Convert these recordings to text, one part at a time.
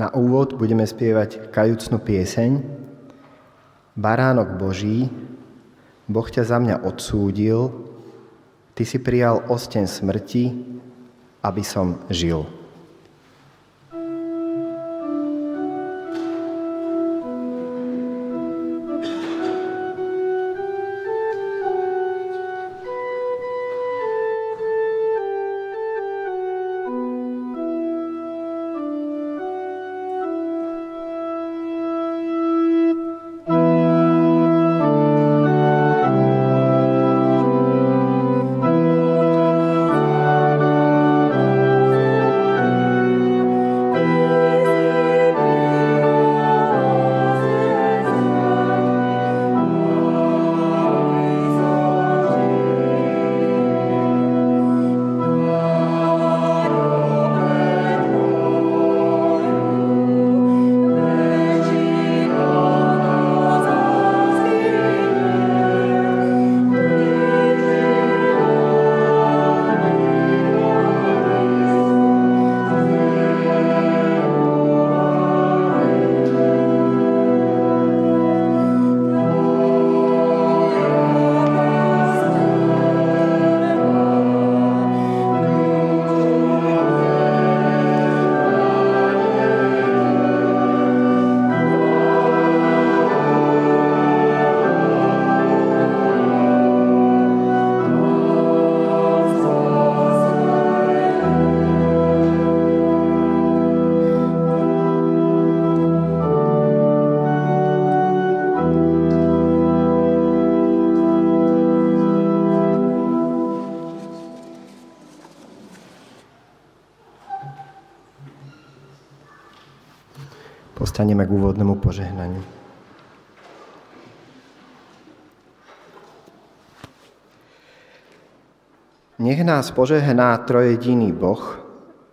Na úvod budeme spievať kajúcnu pieseň Baránok Boží, Boh ťa za mňa odsúdil, ty si prijal osteň smrti, aby som žil. Postaneme k úvodnému požehnaniu. Nech nás požehná trojediný Boh,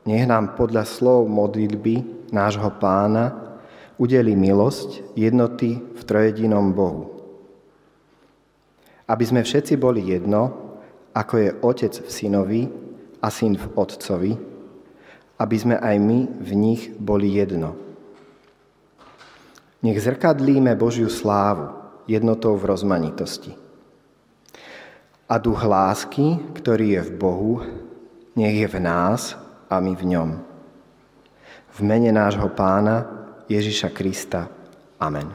nech nám podľa slov modlitby nášho Pána udeli milosť jednoty v trojedinom Bohu. Aby sme všetci boli jedno, ako je Otec v Synovi a Syn v Otcovi, aby sme aj my v nich boli jedno. Nech zrkadlíme Božiu slávu jednotou v rozmanitosti. A duch lásky, ktorý je v Bohu, nech je v nás a my v ňom. V mene nášho Pána Ježiša Krista. Amen.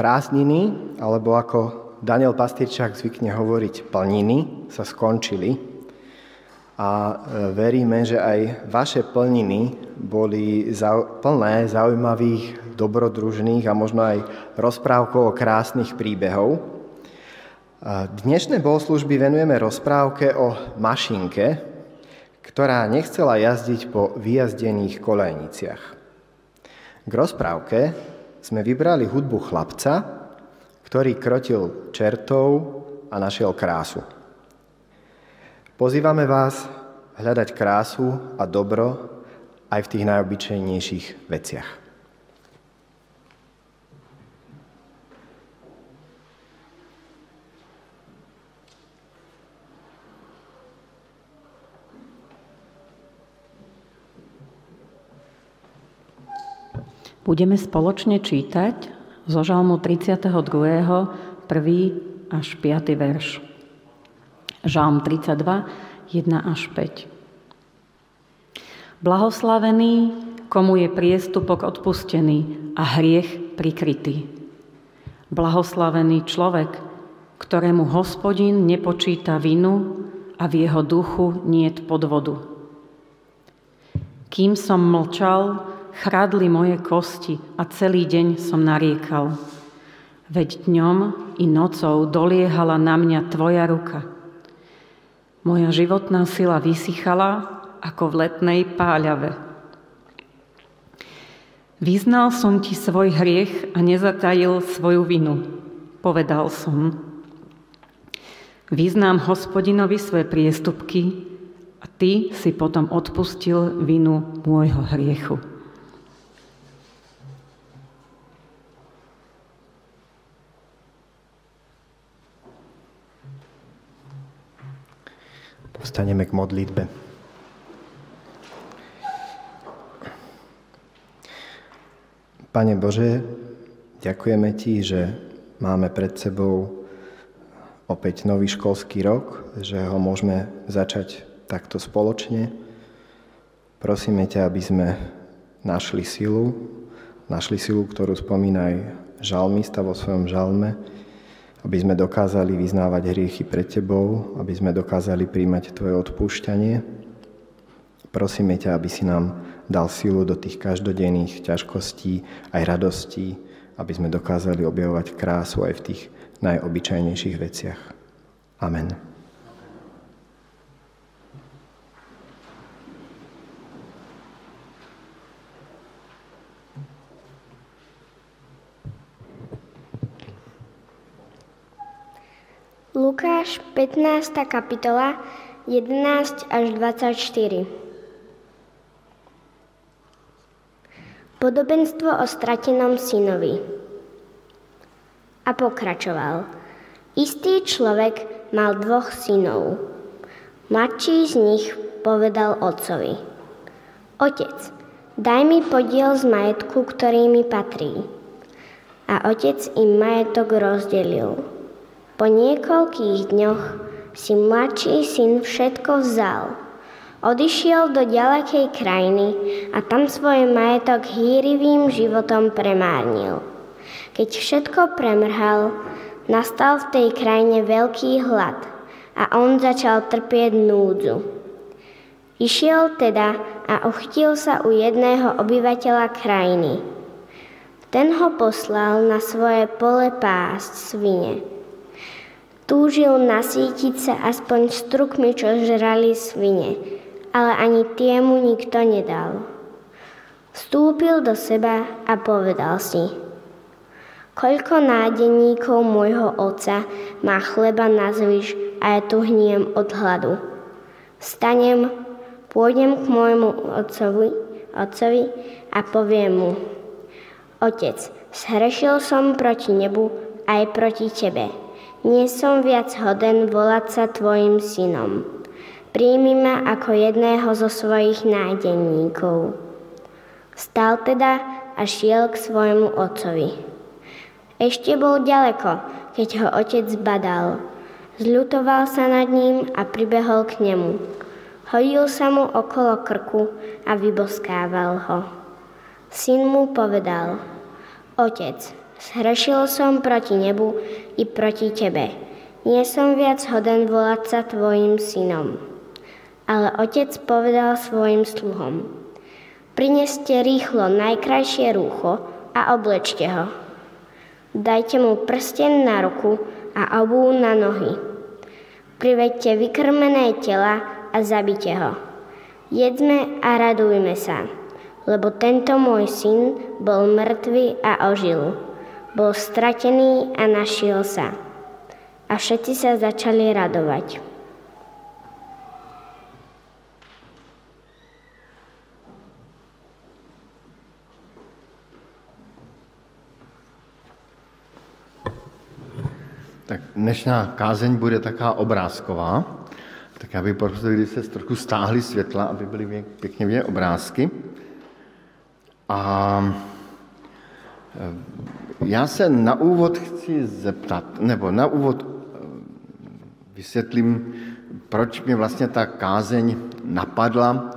Prázdniny, alebo ako Daniel Pastýrčák zvykne hovoriť, plniny sa skončili a veríme, že aj vaše plniny boli plné zaujímavých, dobrodružných a možno aj rozprávkov o krásnych príbehov. Dnešné bohoslužby venujeme rozprávke o mašinke, ktorá nechcela jazdiť po vyjazdených kolejniciach. K rozprávke sme vybrali hudbu chlapca, ktorý krotil čertov a našiel krásu. Pozývame vás hľadať krásu a dobro aj v tých najobyčajnejších veciach. Budeme spoločne čítať zo žalmu 32., 1. až 5. verš. Žalm 32, 1 až 5. Blahoslavený, komu je priestupok odpustený a hriech prikrytý. Blahoslavený človek, ktorému Hospodin nepočíta vinu a v jeho duchu niet podvodu. Kým som mlčal, chradli moje kosti a celý deň som nariekal. Veď dňom i nocou doliehala na mňa tvoja ruka. Moja životná sila vysychala ako v letnej páľave. Vyznal som ti svoj hriech a nezatajil svoju vinu. Povedal som, vyznám Hospodinovi svoje priestupky a ty si potom odpustil vinu môjho hriechu. Postaneme k modlitbe. Pane Bože, ďakujeme Ti, že máme pred sebou opäť nový školský rok, že ho môžeme začať takto spoločne. Prosíme ťa, aby sme našli silu, ktorú spomína aj žalmista vo svojom žalme, aby sme dokázali vyznávať hriechy pred Tebou, aby sme dokázali príjmať Tvoje odpúšťanie. Prosíme ťa, aby si nám dal silu do tých každodenných ťažkostí, aj radostí, aby sme dokázali objavovať krásu aj v tých najobyčajnejších veciach. Amen. Lukáš, 15. kapitola, 11 až 24. Podobenstvo o stratenom synovi. A pokračoval. Istý človek mal dvoch synov. Mladší z nich povedal otcovi. Otec, daj mi podiel z majetku, ktorý mi patrí. A otec im majetok rozdelil. Po niekoľkých dňoch si mladší syn všetko vzal. Odišiel do ďalekej krajiny a tam svoj majetok hýrivým životom premárnil. Keď všetko premrhal, nastal v tej krajine veľký hlad a on začal trpieť núdzu. Išiel teda a uchytil sa u jedného obyvateľa krajiny. Ten ho poslal na svoje pole pásť svine. Túžil nasýtiť sa aspoň strukmi, čo žrali svine, ale ani tie mu nikto nedal. Vstúpil do seba a povedal si, koľko nádenníkov môjho otca má chleba na zvyš a ja tu hnijem od hladu. Vstanem, pôjdem k môjmu otcovi a poviem mu, otec, zhrešil som proti nebu aj proti tebe. Nie som viac hoden volať sa tvojim synom. Príjmi ma ako jedného zo svojich nádenníkov. Vstal teda a šiel k svojmu otcovi. Ešte bol ďaleko, keď ho otec zbadal. Zľutoval sa nad ním a pribehol k nemu. Hodil sa mu okolo krku a vyboskával ho. Syn mu povedal, otec, Zhrešil som proti nebu i proti tebe. Nie som viac hoden volať sa tvojim synom. Ale otec povedal svojim sluhom: Prineste rýchlo najkrajšie rúcho a oblečte ho. Dajte mu prsten na ruku a obuv na nohy. Priveďte vykrmené tela a zabite ho. Jedzme a radujme sa, lebo tento môj syn bol mŕtvy a ožil. Bol stratený a našiel sa. A všetci sa začali radovať. Tak dnešná kázeň bude taká obrázková. Tak já bych poprosil, když se trochu stáhli světla, aby byly pěkně vidět obrázky. A já se na úvod chci zeptat, nebo na úvod vysvětlím, proč mě vlastně ta kázeň napadla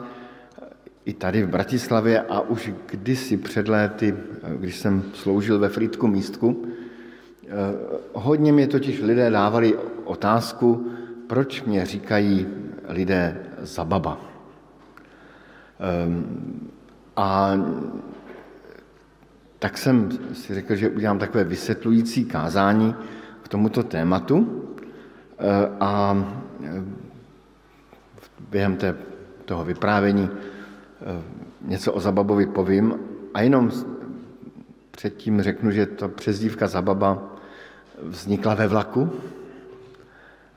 i tady v Bratislavě a už kdysi před léty, když jsem sloužil ve Frýdku Místku. Hodně mě totiž lidé dávali otázku, proč mě říkají lidé za baba. A tak jsem si řekl, že udělám takové vysvětlující kázání k tomuto tématu a během toho vyprávění něco o Zababovi povím a jenom předtím řeknu, že ta přezdívka Zababa vznikla ve vlaku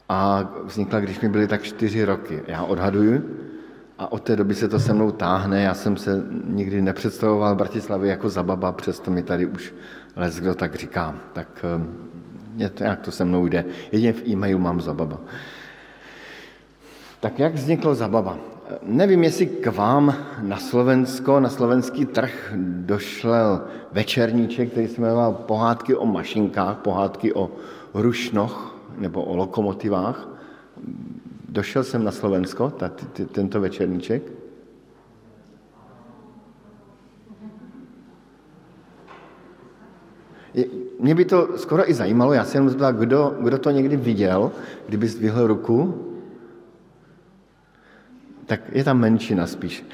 a vznikla, když mi byly tak 4 roky, já odhaduju. A od té doby se to se mnou táhne, já jsem se nikdy nepředstavoval v Bratislavě jako Zababa, přesto mi tady už leckdo tak říká. Tak jak to se mnou jde. Jedině v e-mailu mám Zababa. Tak jak vzniklo Zababa? Nevím, jestli k vám na Slovensko, na slovenský trh došel večerníček, který se jmenoval Pohádky o mašinkách, pohádky o rušnoch nebo o lokomotivách. Došel jsem na Slovensko, tento večerníček? Mě by to skoro i zajímalo, já se jenom zeptal, kdo to někdy viděl, kdyby zdvihl ruku. Tak je tam menšina spíš.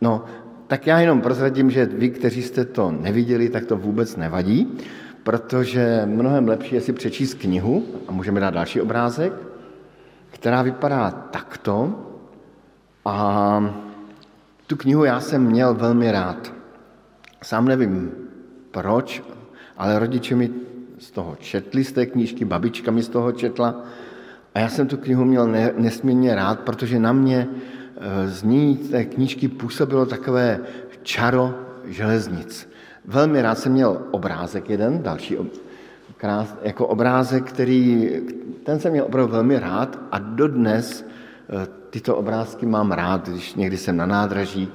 No, tak já jenom prozradím, že vy, kteří jste to neviděli, tak to vůbec nevadí, protože mnohem lepší je si přečíst knihu, a můžeme dát další obrázek, která vypadá takto a tu knihu já jsem měl velmi rád. Sám nevím proč, ale rodiče mi z toho četli, z té knížky, babička mi z toho četla a já jsem tu knihu měl nesmírně rád, protože na mě z ní té knížky působilo takové čaro železnic. Velmi rád jsem měl obrázek jeden, další jako obrázek, ten jsem měl opravdu velmi rád a dodnes tyto obrázky mám rád, když někdy jsem na nádraží,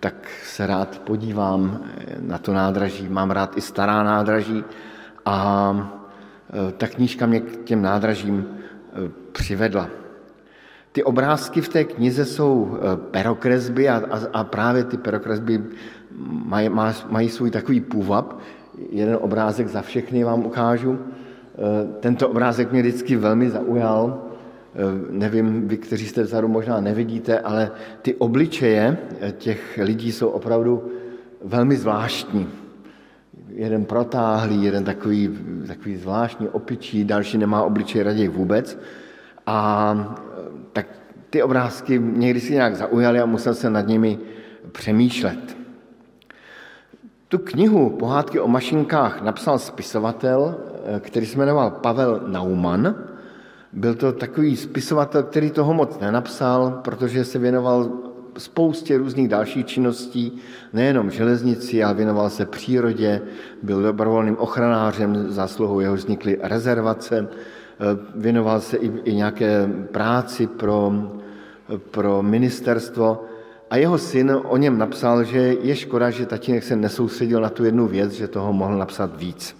tak se rád podívám na to nádraží, mám rád i stará nádraží a ta knížka mě k těm nádražím přivedla. Ty obrázky v té knize jsou perokresby a právě ty perokresby mají svůj takový půvab. Jeden obrázek za všechny vám ukážu. Tento obrázek mě vždycky velmi zaujal. Nevím, vy, kteří jste vzadu, možná nevidíte, ale ty obličeje těch lidí jsou opravdu velmi zvláštní. Jeden protáhlý, jeden takový zvláštní, opičí, další nemá obličej raději vůbec. A tak ty obrázky někdy si nějak zaujaly a musel jsem nad nimi přemýšlet. Tu knihu Pohádky o mašinkách napsal spisovatel, který se jmenoval Pavel Nauman. Byl to takový spisovatel, který toho moc nenapsal, protože se věnoval spoustě různých dalších činností, nejenom železnici, ale věnoval se přírodě, byl dobrovolným ochranářem, zásluhou jeho vznikly rezervace, věnoval se i nějaké práci pro ministerstvo. A jeho syn o něm napsal, že je škoda, že tatínek se nesoustředil na tu jednu věc, že toho mohl napsat víc.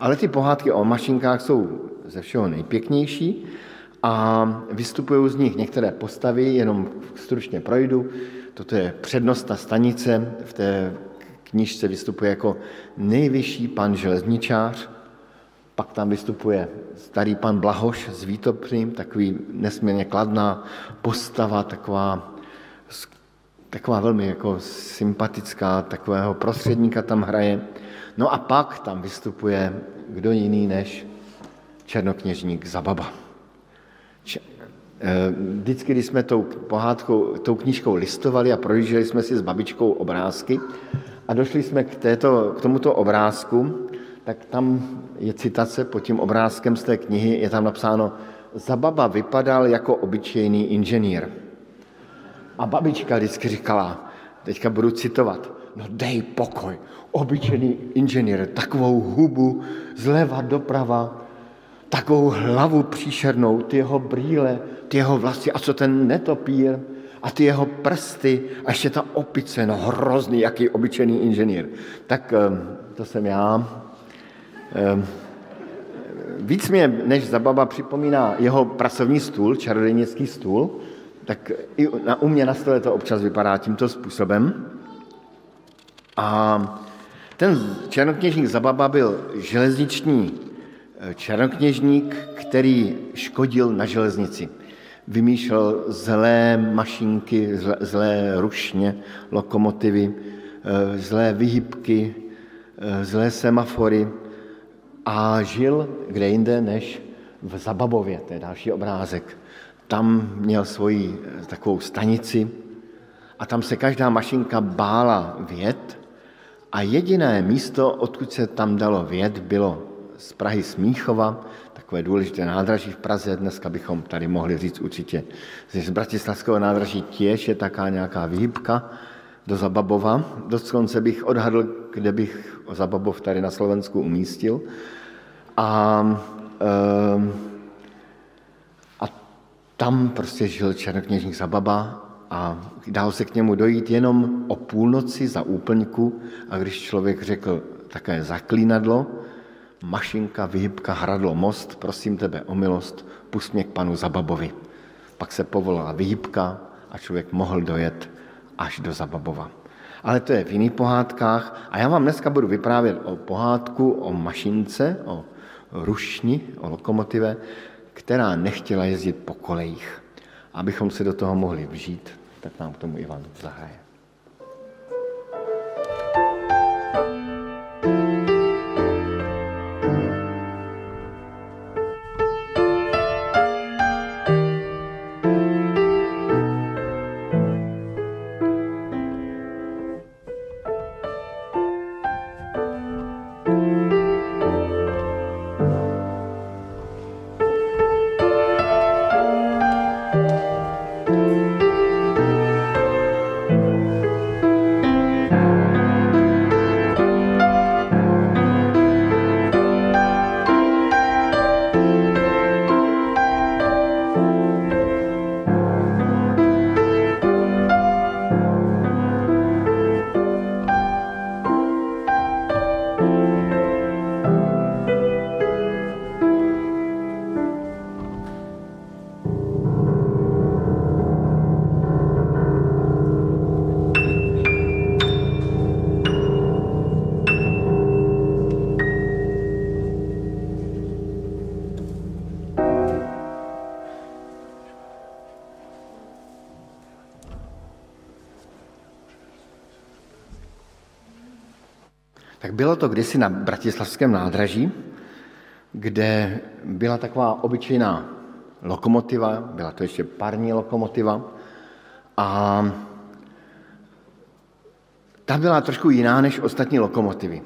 Ale ty pohádky o mašinkách jsou ze všeho nejpěknější a vystupují z nich některé postavy, jenom stručně projdu. Toto je přednosta stanice v té knížce vystupuje jako nejvyšší pan železničář, pak tam vystupuje starý pan Blahoš s Výtopným, takový nesmírně kladná postava, taková velmi jako sympatická, takového prostředníka tam hraje. No a pak tam vystupuje kdo jiný než černokněžník Zababa. Vždycky, když jsme tou knížkou listovali a projížděli jsme si s babičkou obrázky a došli jsme k tomuto obrázku, tak tam je citace pod tím obrázkem z té knihy, je tam napsáno: Zababa vypadal jako obyčejný inženýr. A babička vždycky říkala, teďka budu citovat, no dej pokoj, obyčejný inženýr, takovou hubu zleva doprava, takovou hlavu příšernou, ty jeho brýle, ty jeho vlasy, a co ten netopír, a ty jeho prsty, a ještě ta opice, no hrozný, jaký obyčejný inženýr. Tak to jsem já. Víc mě, než Zababa, připomíná jeho pracovní stůl, čarodějnický stůl, tak i u mě na stole to občas vypadá tímto způsobem. A ten černokněžník Zababa byl železniční černokněžník, který škodil na železnici. Vymýšlel zlé mašinky, zlé rušně, lokomotivy, zlé vyhybky, zlé semafory a žil kde jinde než v Zababově, to je další obrázek. Tam měl svoji takovou stanici a tam se každá mašinka bála vjet a jediné místo, odkud se tam dalo vjet, bylo z Prahy Smíchova, takové důležité nádraží v Praze, dneska bychom tady mohli říct určitě, že z bratislavského nádraží těž je taká nějaká výhybka do Zababova, dokonce bych odhadl, kde bych Zababov tady na Slovensku umístil. Tam prostě žil černokněžník Zababa a dalo se k němu dojít jenom o půlnoci za úplňku, a když člověk řekl také zaklínadlo, mašinka, vyhybka, hradlo, most, prosím tebe o milost, pusť mě k panu Zababovi. Pak se povolala vyhybka a člověk mohl dojet až do Zababova. Ale to je v jiných pohádkách a já vám dneska budu vyprávět o pohádku, o mašince, o rušni, o lokomotivě, která nechtěla jezdit po kolejích. Abychom se do toho mohli vžít, tak nám k tomu Ivan zahraje. Bylo to kdysi na bratislavském nádraží, kde byla taková obyčejná lokomotiva, byla to ještě parní lokomotiva a ta byla trošku jiná než ostatní lokomotivy.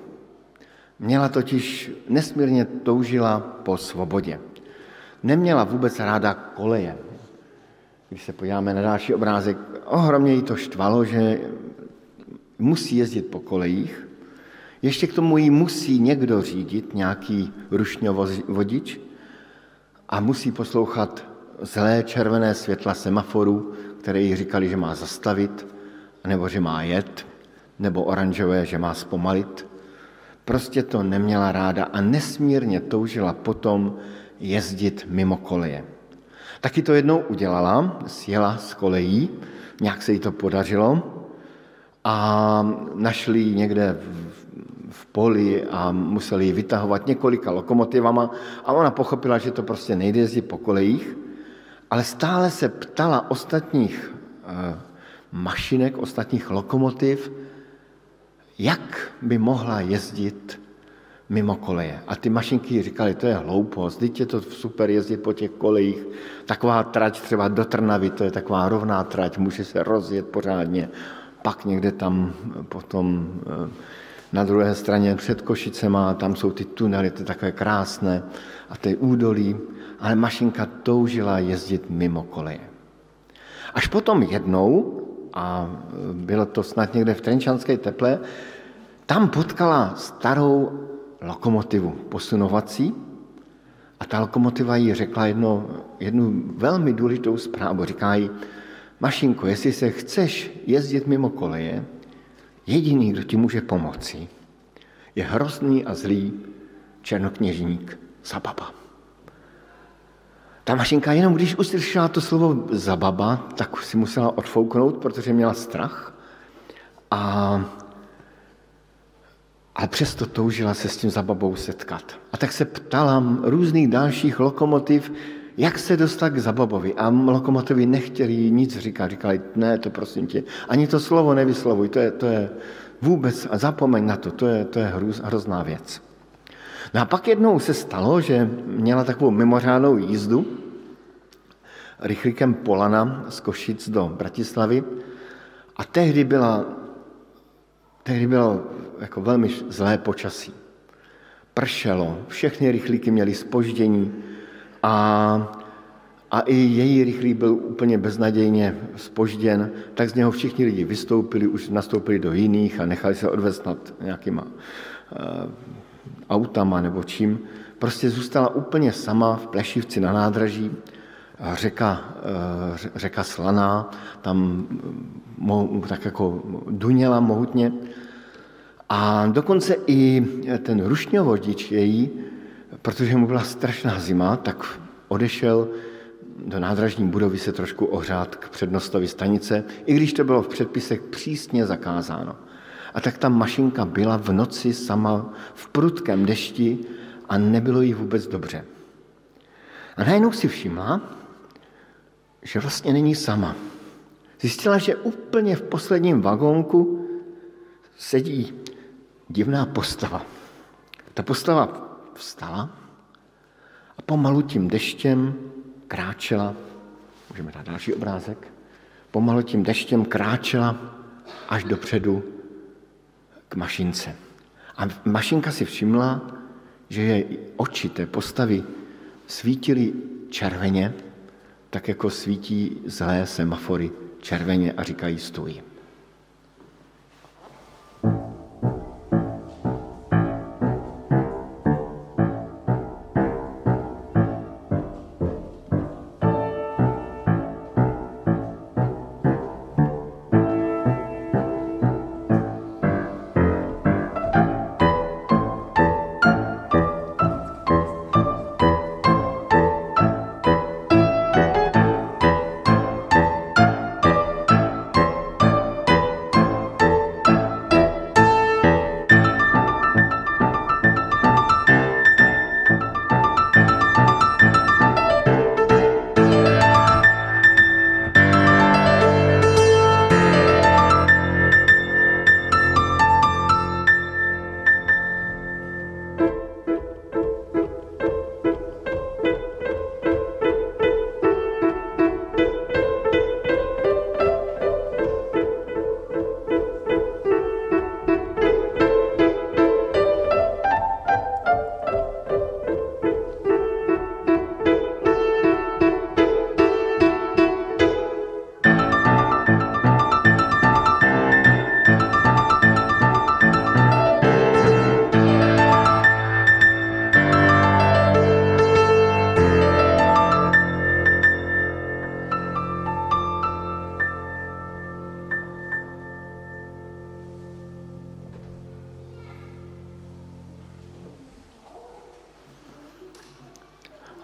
Měla totiž, nesmírně toužila po svobodě. Neměla vůbec ráda koleje. Když se podíváme na další obrázek, ohromně jí to štvalo, že musí jezdit po kolejích. Ještě k tomu ji musí někdo řídit, nějaký rušňovodič, a musí poslouchat zlé červené světla semaforu, které jí říkali, že má zastavit, nebo že má jet, nebo oranžové, že má zpomalit. Prostě to neměla ráda a nesmírně toužila potom jezdit mimo koleje. Taky to jednou udělala, sjela z kolejí, nějak se jí to podařilo a našli ji někde v poli a museli ji vytahovat několika lokomotivama a ona pochopila, že to prostě nejde jezdit po kolejích, ale stále se ptala ostatních mašinek, ostatních lokomotiv, jak by mohla jezdit mimo koleje. A ty mašinky říkali, to je hloupost, teď je to super jezdit po těch kolejích, taková trať třeba do Trnavy, to je taková rovná trať, může se rozjet pořádně, pak někde tam potom na druhé straně před Košicema, tam jsou ty tunely, to je takové krásné a ty údolí, ale mašinka toužila jezdit mimo koleje. Až potom jednou, a bylo to snad někde v Trenčanské Teple, tam potkala starou lokomotivu posunovací a ta lokomotiva jí řekla jednu velmi důležitou zprávu. Říká jí, mašinko, jestli se chceš jezdit mimo koleje, jediný, kdo ti může pomoci, je hrozný a zlý černokněžník Zababa. Ta mašinka jenom, když uslyšela to slovo Zababa, tak si musela odfouknout, protože měla strach. Ale přesto toužila se s tím Zababou setkat. A tak se ptala různých dalších lokomotiv, jak se dostat k Zababovi. A lokomotivy nechtěli nic říkat. Říkali, ne, to prosím tě, ani to slovo nevyslovuj, to je vůbec, zapomeň na to, to je hrozná věc. No a pak jednou se stalo, že měla takovou mimořádnou jízdu rychlíkem Polana z Košic do Bratislavy a tehdy bylo jako velmi zlé počasí. Pršelo, všechny rychlíky měly zpoždění a i její rychlík byl úplně beznadějně zpožděn, tak z něho všichni lidi vystoupili, už nastoupili do jiných a nechali se odvést nad nějakýma autama nebo čím, prostě zůstala úplně sama v Plešivci na nádraží, řeka slaná, tam tak jako duněla mohutně a dokonce i ten rušňovodič její, protože mu byla strašná zima, tak odešel do nádražní budovy se trošku ohřát k přednostovi stanice, i když to bylo v předpisech přísně zakázáno. A tak ta mašinka byla v noci sama v prudkém dešti a nebylo jí vůbec dobře. A najednou si všimla, že vlastně není sama. Zjistila, že úplně v posledním vagónku sedí divná postava. Ta postava vstala a pomalu tím deštěm kráčela, můžeme dát další obrázek, pomalu tím deštěm kráčela až dopředu k mašince. A mašinka si všimla, že je oči té postavy svítily červeně, tak jako svítí zlé semafory červeně a říkají stůj.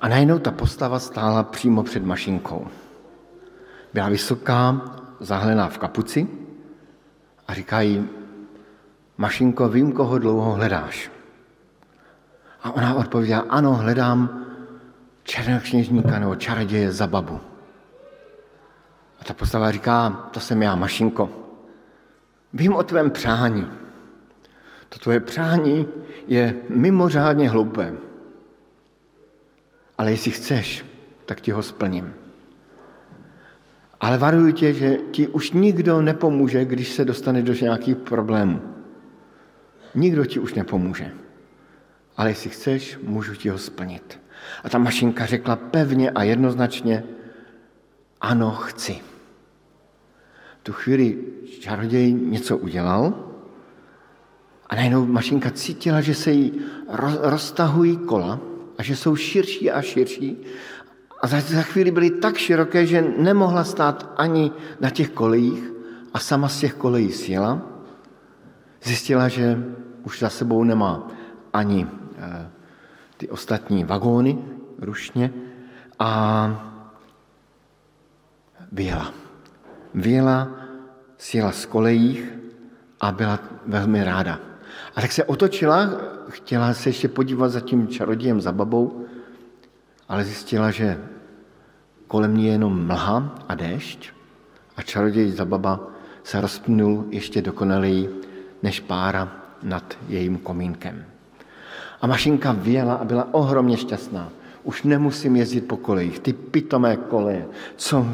A najednou ta postava stála přímo před mašinkou. Byla vysoká, zahalená v kapuci a říká jí: Mašinko, vím, koho dlouho hledáš. A ona odpověděla: ano, hledám černokněžníka nebo čaroděje za babu. A ta postava říká: to jsem já, Mašinko. Vím o tvém přání. To tvoje přání je mimořádně hloupé. Ale jestli chceš, tak ti ho splním. Ale varuju tě, že ti už nikdo nepomůže, když se dostaneš do nějakých problémů. Nikdo ti už nepomůže. Ale jestli chceš, můžu ti ho splnit. A ta Mašinka řekla pevně a jednoznačně: ano, chci. V tu chvíli čaroděj něco udělal a najednou Mašinka cítila, že se jí roztahují kola a že jsou širší a širší. A za chvíli byly tak široké, že nemohla stát ani na těch kolejích a sama z těch kolejí sjela. Zjistila, že už za sebou nemá ani ty ostatní vagóny rušně a vyjela. Vyjela, sjela z kolejích a byla velmi ráda. A tak se otočila, chtěla se ještě podívat za tím čarodějem za babou, ale zjistila, že kolem ní je jenom mlha a déšť a čaroděj za baba se rozpnul ještě dokonaleji než pára nad jejím komínkem. A Mašinka vyjela a byla ohromně šťastná. Už nemusím jezdit po kolejích, ty pitomé koleje,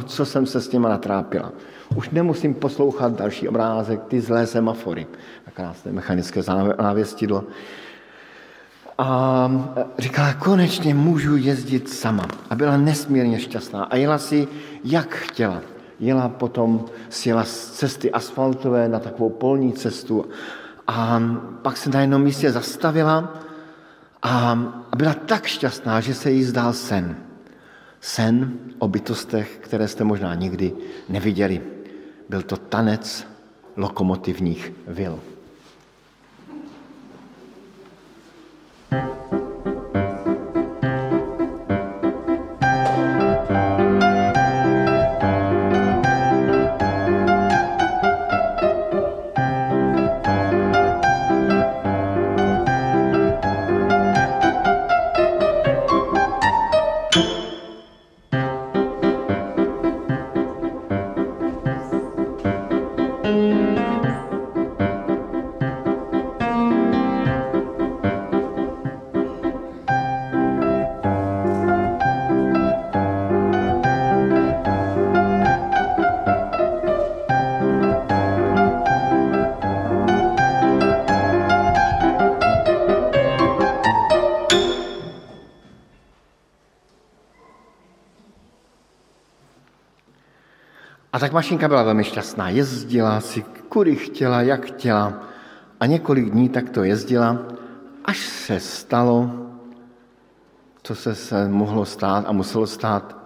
co jsem se s nima natrápila. Už nemusím poslouchat další obrázek, ty zlé semafory. A krásné mechanické návěstidlo. A říkala: konečně můžu jezdit sama. A byla nesmírně šťastná. A jela si, jak chtěla. Jela potom, sjela z cesty asfaltové na takovou polní cestu a pak se na jednom místě zastavila a byla tak šťastná, že se jí zdál sen. Sen o bytostech, které jste možná nikdy neviděli. Byl to tanec lokomotivních vil. Tak Mašinka byla velmi šťastná, jezdila si, kudy chtěla, jak chtěla a několik dní takto jezdila, až se stalo, co se mohlo stát a muselo stát.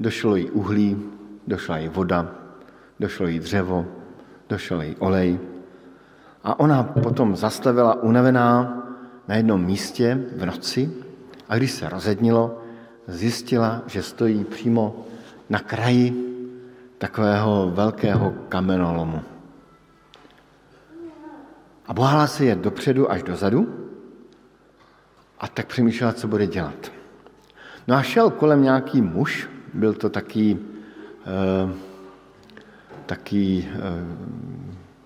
Došlo jí uhlí, došla jí voda, došlo jí dřevo, došel jí olej a ona potom zastavila unavená na jednom místě v noci a když se rozednilo, zjistila, že stojí přímo na kraji takového velkého kamenolomu. A bohala se jet dopředu až dozadu a tak přemýšlela, co bude dělat. No a šel kolem nějaký muž, byl to taký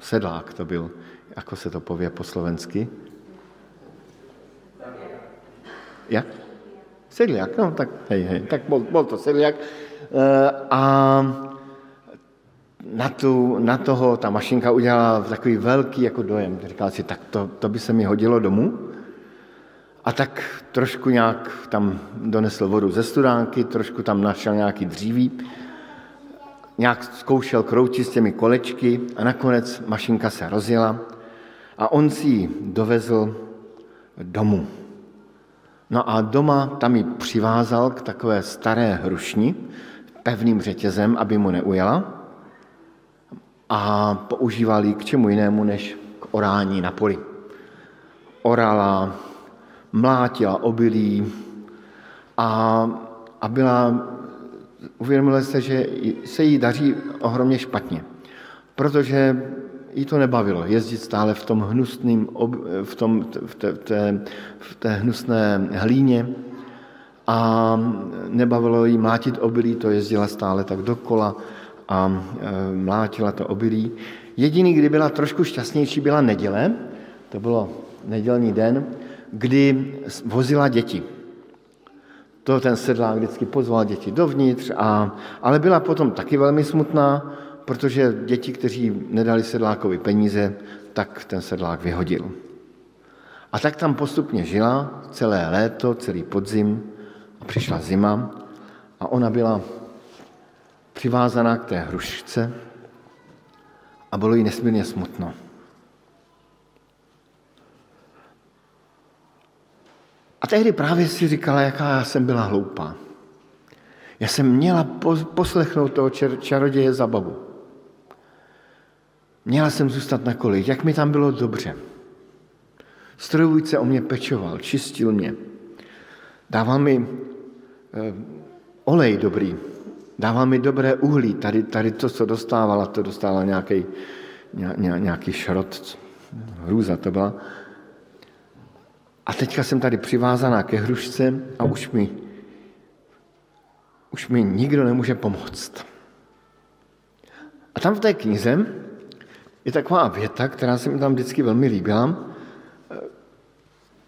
sedlák to byl, jako se to pově po slovensky. Jak? Sedliak, no tak hej, tak bol to sedliak. A na toho ta Mašinka udělala takový velký jako dojem. Říkala si, tak to by se mi hodilo domů. A tak trošku nějak tam donesl vodu ze studánky, trošku tam našel nějaký dříví, nějak zkoušel kroutit s těmi kolečky a nakonec Mašinka se rozjela a on si ji dovezl domů. No a doma tam ji přivázal k takové staré hrušni pevným řetězem, aby mu neujela. A používal ji k čemu jinému, než k orání na poli. Orala, mlátila obilí a uvědomila se, že se jí daří ohromně špatně, protože jí to nebavilo jezdit stále v tom hnusným, v té hnusné hlíně a nebavilo jí mlátit obilí, to jezdila stále tak dokola a mlátila to obilí. Jediný, kdy byla trošku šťastnější, byla neděle, to bylo nedělní den, kdy vozila děti. To ten sedlák vždycky pozval děti dovnitř, ale byla potom taky velmi smutná, protože děti, kteří nedali sedlákovi peníze, tak ten sedlák vyhodil. A tak tam postupně žila celé léto, celý podzim a přišla zima a ona byla přivázaná k té hrušce a bylo jí nesmírně smutno. A tehdy právě si říkala, jaká já jsem byla hloupá. Já jsem měla poslechnout toho čaroděje za babu. Měla jsem zůstat na koli, jak mi tam bylo dobře. Strojvůdce o mě pečoval, čistil mě. Dával mi olej dobrý, dával mi dobré uhlí. Tady to, co dostávala, to dostala nějaký šrot, hrůza to byla. A teďka jsem tady přivázaná ke hrušce a už mi nikdo nemůže pomoct. A tam v té knize je taková věta, která se mi tam vždycky velmi líbila,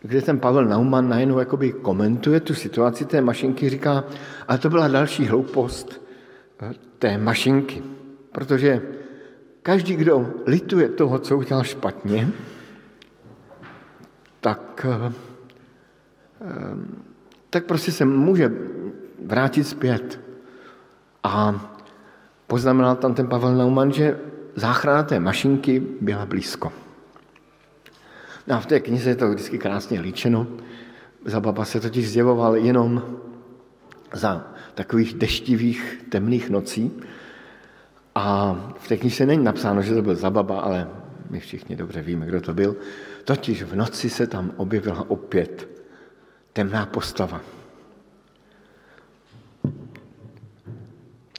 kde ten Pavel Nauman najednou jakoby komentuje tu situaci té mašinky, říká, ale to byla další hloupost té mašinky, protože každý, kdo lituje toho, co udělal špatně, tak prostě se může vrátit zpět. A poznamenal tam ten Pavel Nauman, že záchrana té mašinky byla blízko. A v té knize je to vždycky krásně líčeno. Za baba se totiž zjevoval jenom za takových deštivých, temných nocí. A v té knize není napsáno, že to byl za baba, ale my všichni dobře víme, kdo to byl. Totiž v noci se tam objevila opět temná postava.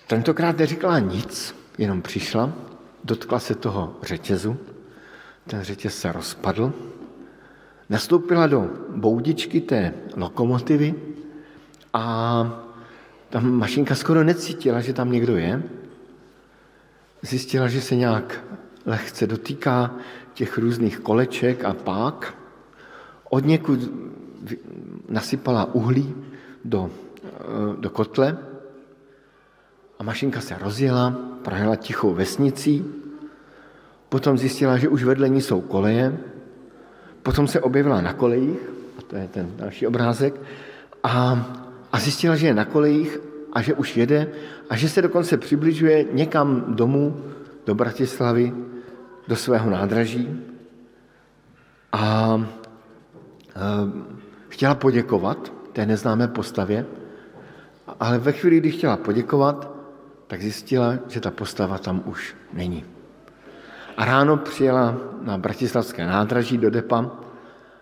Tentokrát neříkala nic, jenom přišla, dotkla se toho řetězu, ten řetěz se rozpadl, nastoupila do boudičky té lokomotivy a ta mašinka skoro necítila, že tam někdo je. Zjistila, že se nějak lehce dotýká těch různých koleček a pák. Od někud nasypala uhlí do kotle a mašinka se rozjela, prajela tichou vesnicí. Potom zjistila, že už vedle ní jsou koleje. Potom se objevila na kolejích, a to je ten další obrázek, a zjistila, že je na kolejích a že už jede a že se dokonce přibližuje někam domů do Bratislavy, do svého nádraží a chtěla poděkovat té neznámé postavě, ale ve chvíli, kdy chtěla poděkovat, tak zjistila, že ta postava tam už není. A ráno přijela na bratislavské nádraží do depa,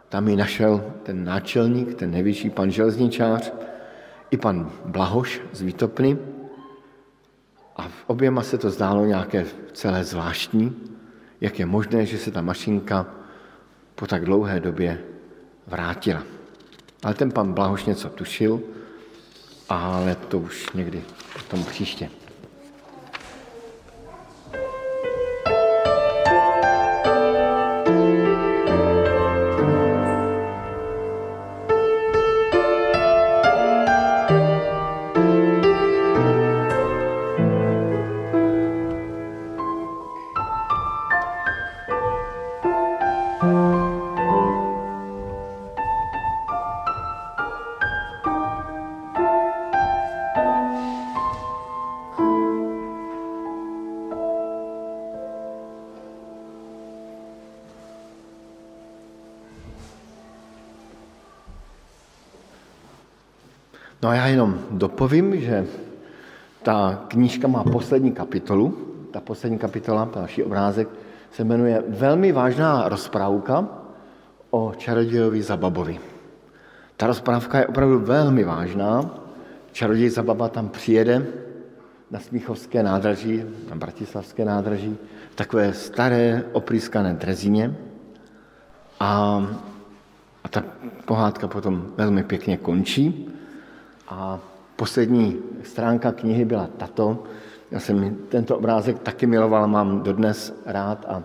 tam ji našel ten náčelník, ten nejvyšší pan železničář i pan Blahoš z Výtopny a oběma se to zdálo nějaké celé zvláštní, jak je možné, že se ta mašinka po tak dlouhé době vrátila. Ale ten pan Blahoš něco tušil, ale to už někdy potom příště. No a já jenom dopovím, že ta knížka má poslední kapitolu. Ta poslední kapitola, další obrázek, se jmenuje Velmi vážná rozprávka o čarodějovi Zababovi. Ta rozprávka je opravdu velmi vážná. Čaroděj Zababa tam přijede na Smíchovské nádraží, na Bratislavské nádraží, v takové staré oprýskané drezině. A ta pohádka potom velmi pěkně končí. A poslední stránka knihy byla tato. Já jsem tento obrázek taky miloval, mám dodnes rád a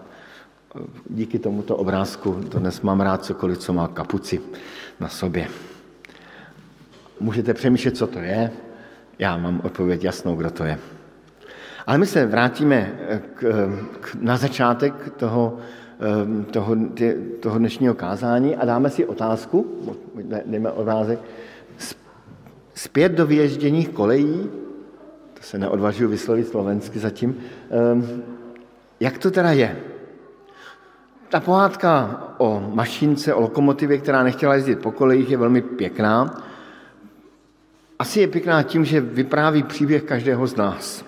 díky tomuto obrázku dodnes mám rád cokoliv, co má kapuci na sobě. Můžete přemýšlet, co to je. Já mám odpověď jasnou, kdo to je. Ale my se vrátíme na začátek toho dnešního kázání a dáme si otázku, dejme obrázek, zpět do vyježděných kolejí, to se neodvažuji vyslovit slovensky zatím, jak to teda je? Ta pohádka o mašince, o lokomotivě, která nechtěla jezdit po kolejích, je velmi pěkná. Asi je pěkná tím, že vypráví příběh každého z nás.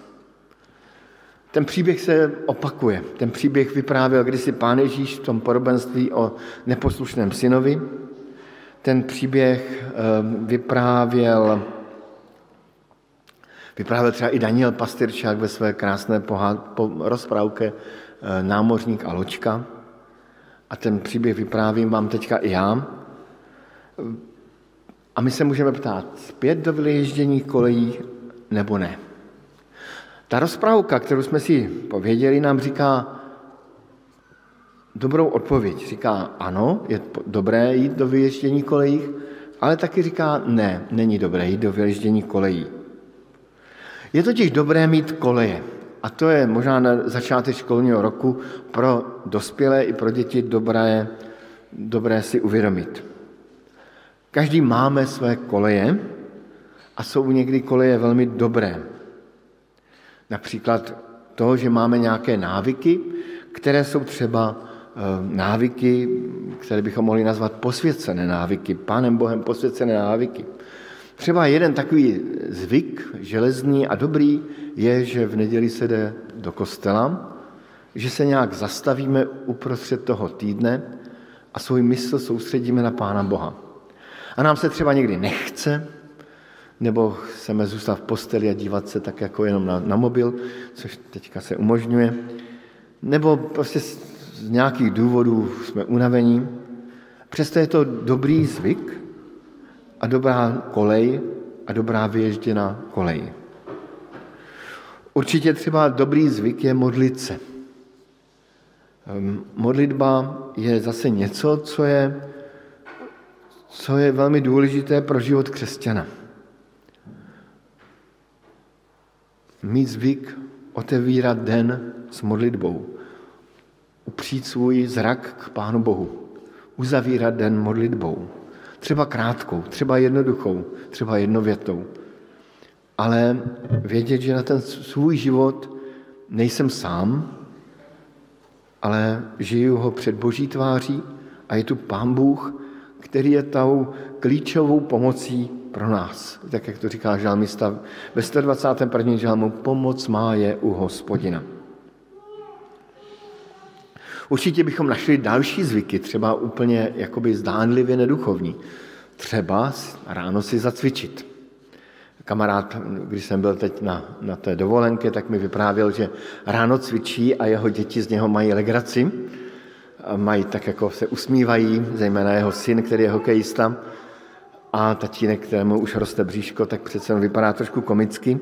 Ten příběh se opakuje. Ten příběh vyprávěl kdysi Pán Ježíš v tom podobenství o neposlušném synovi. Ten příběh vyprávěl třeba i Daniel Pastýrčák ve své krásné rozprávce Námořník a loďka. A ten příběh vyprávím vám teďka i já. A my se můžeme ptát, zpět do vyježdění kolejí nebo ne. Ta rozprávka, kterou jsme si pověděli, nám říká dobrou odpověď. Říká ano, je dobré jít do vyježdění kolejí, ale taky říká ne, není dobré jít do vyježdění kolejí. Je totiž dobré mít koleje. A to je možná na začátek školního roku pro dospělé i pro děti dobré si uvědomit. Každý máme své koleje a jsou někdy koleje velmi dobré. Například to, že máme nějaké návyky, které jsou třeba návyky, které bychom mohli nazvat posvěcené návyky, Pánem Bohem posvěcené návyky. Třeba jeden takový zvyk, železný a dobrý, je, že v neděli se jde do kostela, že se nějak zastavíme uprostřed toho týdne a svůj mysl soustředíme na Pána Boha. A nám se třeba někdy nechce, nebo chceme zůstat v posteli a dívat se tak jako jenom na mobil, což teďka se umožňuje, nebo prostě z nějakých důvodů jsme unavení. Přesto je to dobrý zvyk a dobrá kolej a dobrá vyježděná kolej. Určitě třeba dobrý zvyk je modlit se. Modlitba je zase něco, co je velmi důležité pro život křesťana. Mít zvyk otevírat den s modlitbou. Upřít svůj zrak k Pánu Bohu. Uzavírat den modlitbou. Třeba krátkou, třeba jednoduchou, třeba jednovětou. Ale vědět, že na ten svůj život nejsem sám, ale žiju ho před Boží tváří a je tu Pán Bůh, který je tou klíčovou pomocí pro nás. Tak, jak to říká žalmista ve 121. žalmu, pomoc má je u Hospodina. Určitě bychom našli další zvyky, třeba úplně jakoby zdánlivě neduchovní. Třeba ráno si zacvičit. Kamarád, když jsem byl teď na té dovolenke, tak mi vyprávěl, že ráno cvičí a jeho děti z něho mají legraci. Mají tak jako se usmívají, zejména jeho syn, který je hokejista, a tatínek, kterému už roste bříško, tak přece on vypadá trošku komicky.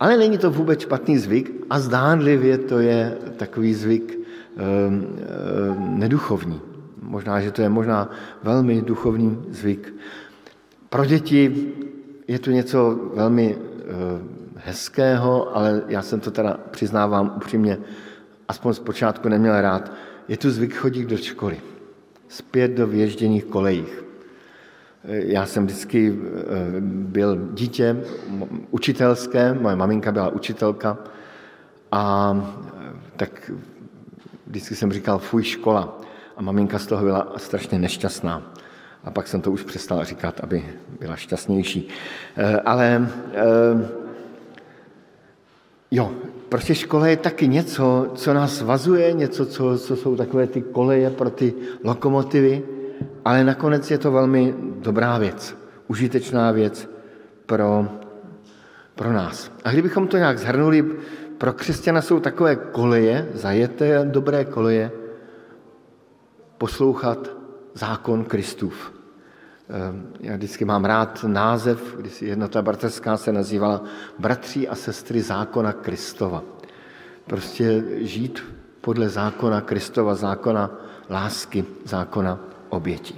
Ale není to vůbec špatný zvyk a zdánlivě to je takový zvyk neduchovní. Možná, že to je možná velmi duchovní zvyk. Pro děti je to něco velmi hezkého, ale já jsem to teda přiznávám upřímně, aspoň zpočátku neměl rád. Je tu zvyk chodit do školy, zpět do vyježděných kolejích. Já jsem vždycky byl dítě učitelské, moje maminka byla učitelka a tak vždycky jsem říkal fuj škola a maminka z toho byla strašně nešťastná. A pak jsem to už přestal říkat, aby byla šťastnější. Ale jo, prostě škola je taky něco, co nás svazuje, něco, co jsou takové ty koleje pro ty lokomotivy, ale nakonec je to velmi dobrá věc, užitečná věc pro nás. A kdybychom to nějak shrnuli, pro křesťana jsou takové koleje, zajeté dobré koleje, poslouchat zákon Kristův. Já vždycky mám rád název, když jedna ta bratrská se nazývala Bratří a sestry zákona Kristova. Prostě žít podle zákona Kristova, zákona lásky, zákona oběti.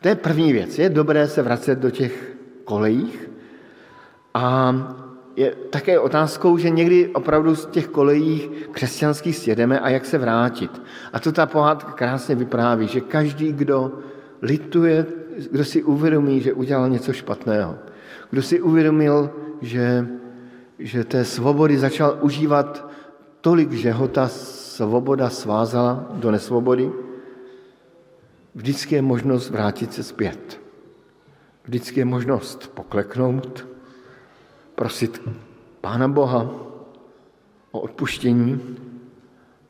To je první věc. Je dobré se vracet do těch kolejích a je také otázkou, že někdy opravdu z těch kolejí křesťanských sjedeme a jak se vrátit. A to ta pohádka krásně vypráví, že každý, kdo lituje, kdo si uvědomí, že udělal něco špatného, kdo si uvědomil, že té svobody začal užívat tolik, že ho ta svoboda svázala do nesvobody, vždycky je možnost vrátit se zpět. Vždycky je možnost pokleknout, prosit Pána Boha o odpuštění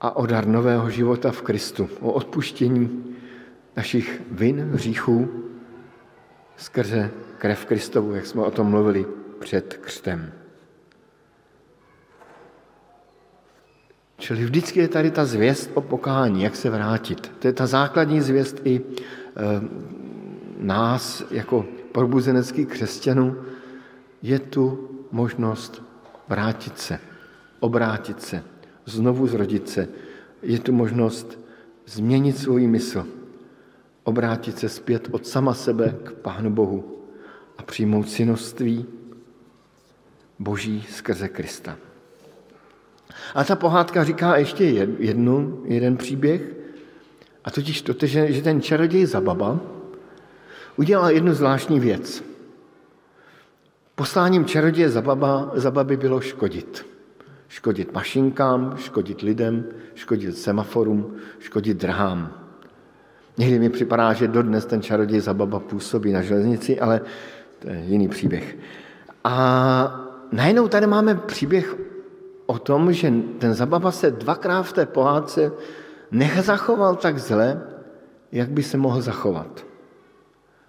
a o dar nového života v Kristu, o odpuštění našich vin, hříchů skrze krev Kristovu, jak jsme o tom mluvili před křtem. Čili vždycky je tady ta zvěst o pokání, jak se vrátit. To je ta základní zvěst i nás, jako probuzeneckých křesťanů. Je tu možnost vrátit se, obrátit se, znovu zrodit se. Je tu možnost změnit svůj mysl, obrátit se zpět od sama sebe k Pánu Bohu a přijmout synoství Boží skrze Krista. A ta pohádka říká ještě jeden příběh, a totiž to, že ten čaroděj Zababa udělal jednu zvláštní věc. Posláním čaroděje Zababy bylo škodit. Škodit mašinkám, škodit lidem, škodit semaforům, škodit drahám. Někdy mi připadá, že dodnes ten čaroděj Zababa působí na železnici, ale to je jiný příběh. A najednou tady máme příběh o tom, že ten Zababa se dvakrát v té pohádce nezachoval tak zle, jak by se mohl zachovat.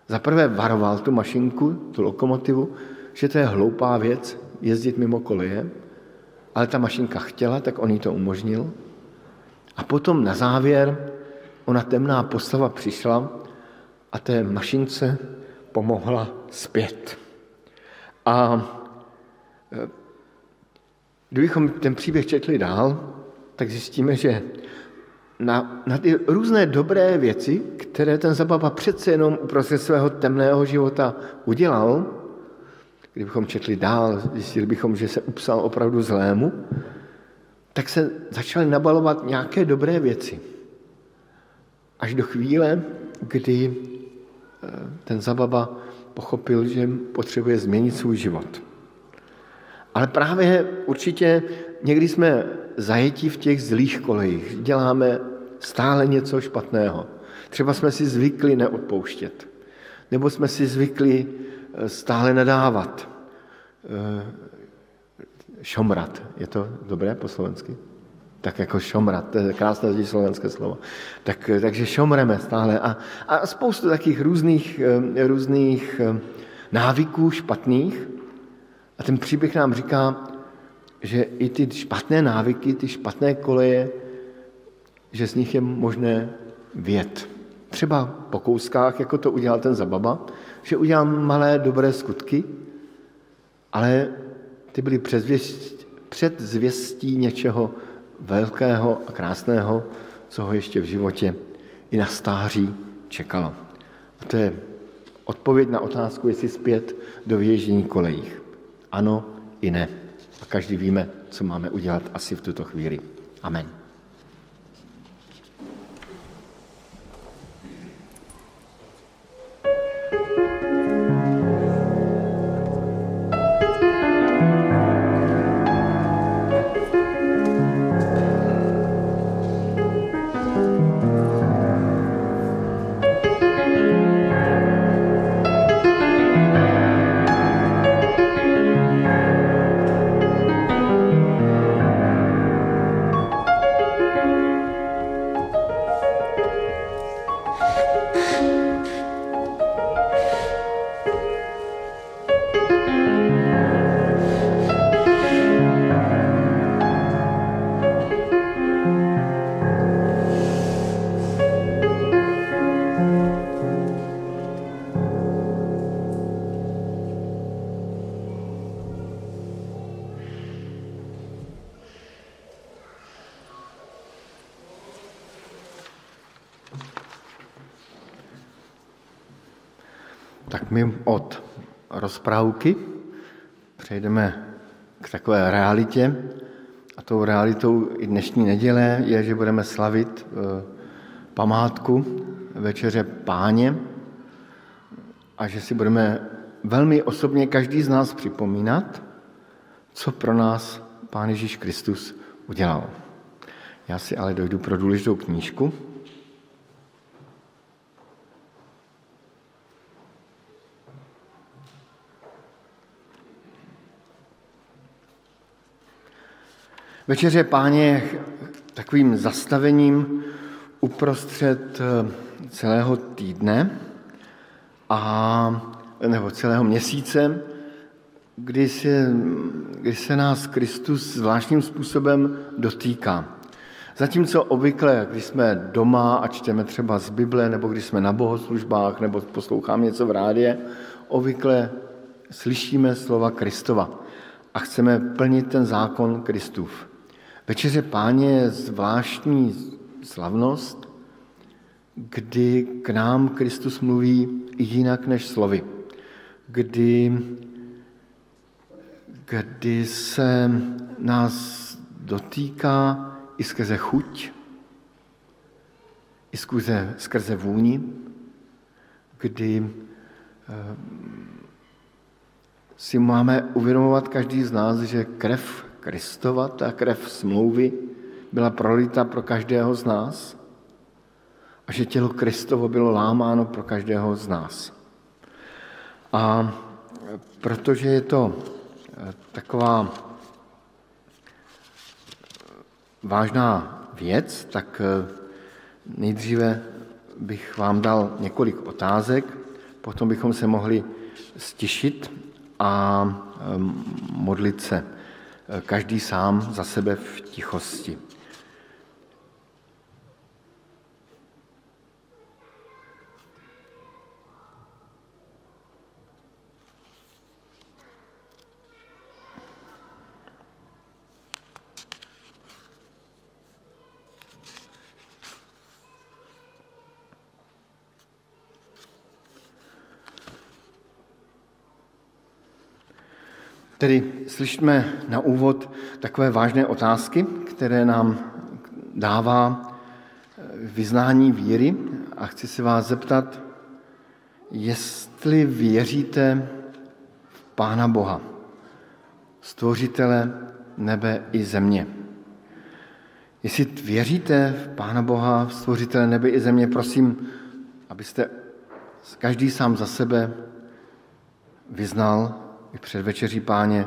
Za prvé varoval tu mašinku, tu lokomotivu, že to je hloupá věc jezdit mimo koleje, ale ta mašinka chtěla, tak on jí to umožnil. A potom na závěr ona temná postava přišla a té mašince pomohla zpět. A kdybychom ten příběh četli dál, tak zjistíme, že na ty různé dobré věci, které ten Zababa přece jenom uprostřed svého temného života udělal, kdybychom četli dál, zjistili bychom, že se upsal opravdu zlému, tak se začaly nabalovat nějaké dobré věci. Až do chvíle, kdy ten Zababa pochopil, že potřebuje změnit svůj život. Ale právě určitě někdy jsme zajetí v těch zlých kolejích. Děláme stále něco špatného. Třeba jsme si zvykli neodpouštět. Nebo jsme si zvykli stále nadávat. Šomrat. Je to dobré po slovensky? Tak jako šomrat, to je krásné slovenské slovo. Takže šomreme stále. A spoustu takých různých návyků špatných. A ten příběh nám říká, že i ty špatné návyky, ty špatné koleje, že z nich je možné vyjet. Třeba po kouskách, jako to udělal ten Zababa, že udělal malé dobré skutky, ale ty byly předzvěstí něčeho velkého a krásného, co ho ještě v životě i na stáří čekalo. A to je odpověď na otázku, jestli zpět do vyježdění kolejích. Ano i ne. A každý víme, co máme udělat asi v tuto chvíli. Amen. Tak my od rozprávky přejdeme k takové realitě a tou realitou i dnešní neděle je, že budeme slavit památku večeře Páně a že si budeme velmi osobně každý z nás připomínat, co pro nás Pán Ježíš Kristus udělal. Já si ale dojdu pro důležitou knížku. Večeře Páně je takovým zastavením uprostřed celého týdne nebo celého měsíce, kdy se nás Kristus zvláštním způsobem dotýká. Zatímco obvykle, když jsme doma a čteme třeba z Bible, nebo když jsme na bohoslužbách, nebo posloucháme něco v rádě, obvykle slyšíme slova Kristova a chceme plnit ten zákon Kristův. Večeře Páně je zvláštní slavnost, kdy k nám Kristus mluví jinak než slovy. Kdy se nás dotýká i skrze chuť, i skrze vůni, kdy si máme uvědomovat každý z nás, že krev Kristova, ta krev smlouvy, byla prolita pro každého z nás a že tělo Kristovo bylo lámáno pro každého z nás. A protože je to taková vážná věc, tak nejdříve bych vám dal několik otázek, potom bychom se mohli stišit a modlit se každý sám za sebe v tichosti. Tedy slyšíme na úvod takové vážné otázky, které nám dává vyznání víry a chci se vás zeptat, jestli věříte v Pána Boha, stvořitele nebe i země. Jestli věříte v Pána Boha, stvořitele nebe i země, prosím, abyste každý sám za sebe vyznal i před večeří Páně: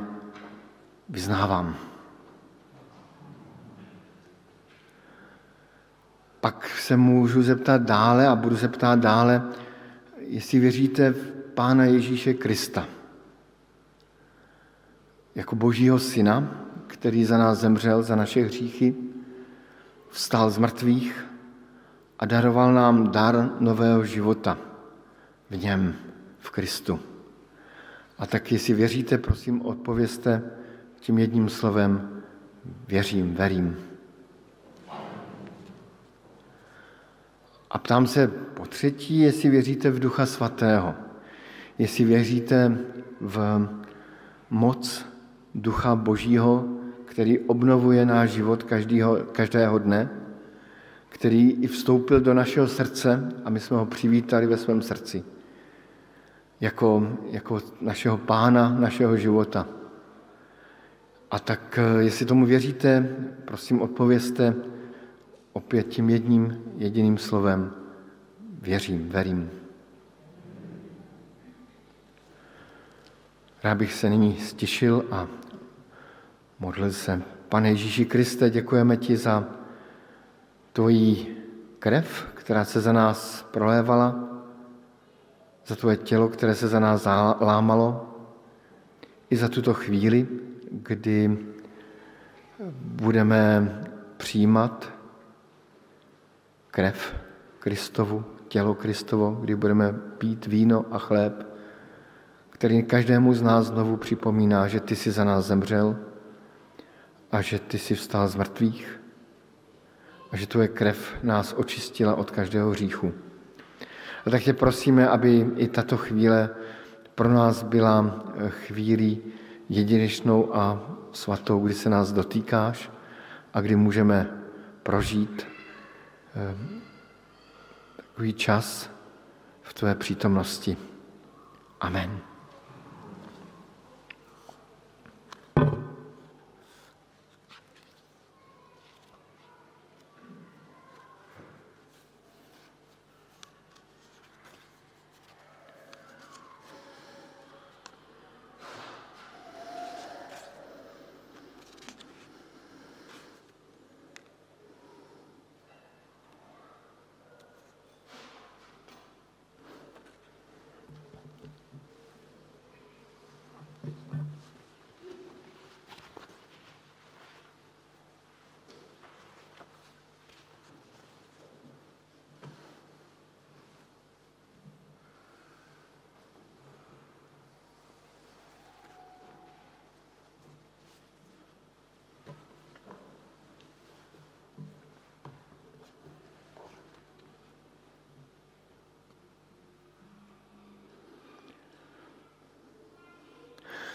vyznávám. Pak se můžu zeptat dále a budu se ptát dále, jestli věříte v Pána Ježíše Krista jako Božího Syna, který za nás zemřel, za naše hříchy, vstal z mrtvých a daroval nám dar nového života v něm, v Kristu. A tak, jestli věříte, prosím, odpovězte tím jedním slovem: věřím, verím. A ptám se po třetí, jestli věříte v Ducha Svatého, jestli věříte v moc Ducha Božího, který obnovuje náš život každého dne, který i vstoupil do našeho srdce a my jsme ho přivítali ve svém srdci jako našeho Pána, našeho života. A tak, jestli tomu věříte, prosím, odpovězte opět tím jedním jediným slovem: věřím, verím. Rád bych se nyní stišil a modlil se. Pane Ježíši Kriste, děkujeme ti za tvoji krev, která se za nás prolévala, za tvoje tělo, které se za nás lámalo, i za tuto chvíli, kdy budeme přijímat krev Kristovu, tělo Kristovo, kdy budeme pít víno a chléb, který každému z nás znovu připomíná, že ty jsi za nás zemřel a že ty jsi vstal z mrtvých a že tvoje krev nás očistila od každého hříchu. A tak tě prosíme, aby i tato chvíle pro nás byla chvílí jedinečnou a svatou, kdy se nás dotýkáš a kdy můžeme prožít takový čas v tvé přítomnosti. Amen.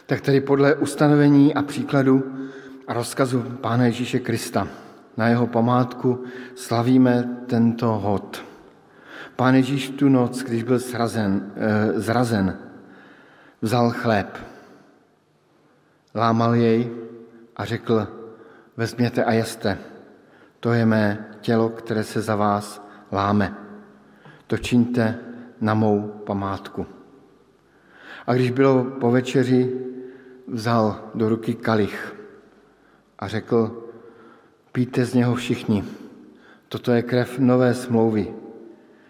Tak tedy podle ustanovení a příkladu a rozkazu Pána Ježíše Krista na jeho památku slavíme tento hod. Pán Ježíš tu noc, když byl zrazen, vzal chléb, lámal jej a řekl: vezměte a jeste, to je mé tělo, které se za vás láme. To čiňte na mou památku. A když bylo po večeři, vzal do ruky kalich a řekl: pijte z něho všichni, toto je krev nové smlouvy,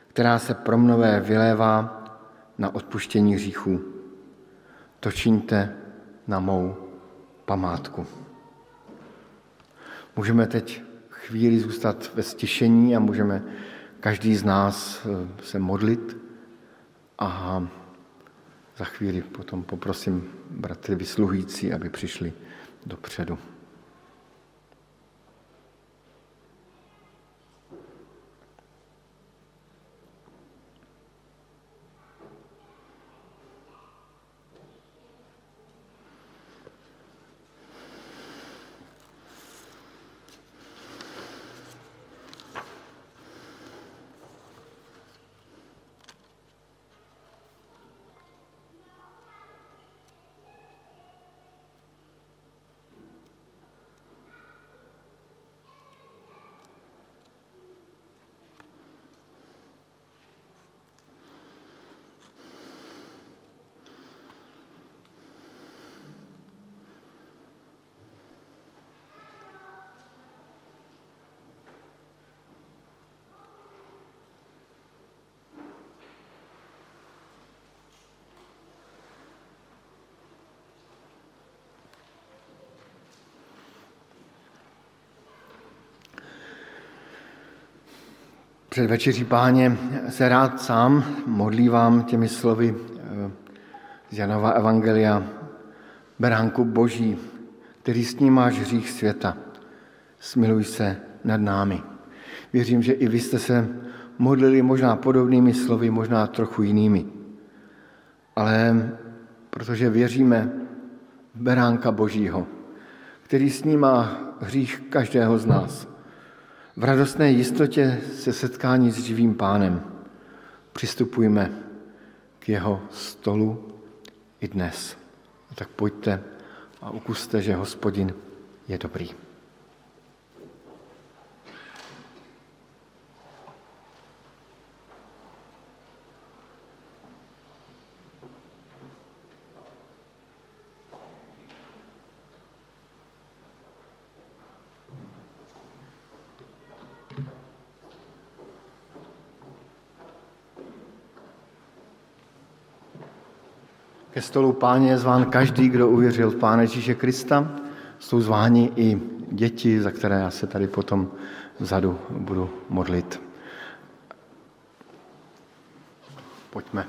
která se pro mnohé vylévá na odpuštění hříchů. To čiňte na mou památku. Můžeme teď chvíli zůstat ve stišení a můžeme každý z nás se modlit a za chvíli potom poprosím bratry vysluhující, aby přišli dopředu. Před večeří Páně se rád sám modlívám těmi slovy z Janova Evangelia: Beránku Boží, který snímáš hřích světa, smiluj se nad námi. Věřím, že i vy jste se modlili možná podobnými slovy, možná trochu jinými. Ale protože věříme v Beránka Božího, který snímá hřích každého z nás, v radostné jistotě se setkání s živým Pánem přistupujme k jeho stolu i dnes. A tak pojďte a ukuste, že Hospodin je dobrý. Ke stolu Páně je zván každý, kdo uvěřil v Pána Ježíše Krista. Jsou zváni i děti, za které já se tady potom vzadu budu modlit. Pojďme.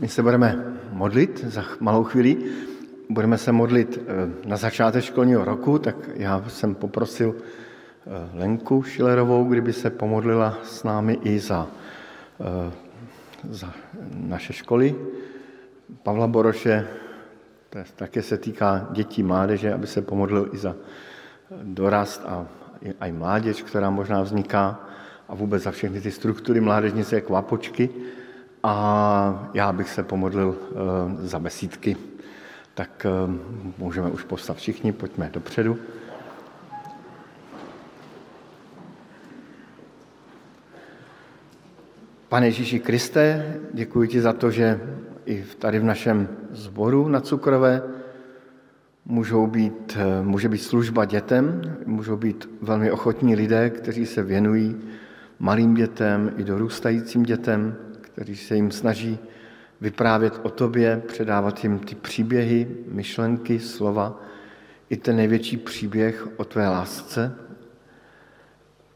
My se budeme modlit za malou chvíli. Budeme se modlit na začátek školního roku, tak já jsem poprosil Lenku Šilerovou, kdyby se pomodlila s námi i za naše školy. Pavla Boroše, také se týká dětí, mládeže, aby se pomodlil i za dorast a i mládež, která možná vzniká, a vůbec za všechny ty struktury mládežnice, kvapočky. A já bych se pomodlil za besídky. Tak můžeme už povstat všichni, pojďme dopředu. Pane Ježíši Kriste, děkuji ti za to, že i tady v našem sboru na Cukrové může být služba dětem, můžou být velmi ochotní lidé, kteří se věnují malým dětem i dorůstajícím dětem, kteří se jim snaží vyprávět o tobě, předávat jim ty příběhy, myšlenky, slova, i ten největší příběh o tvé lásce.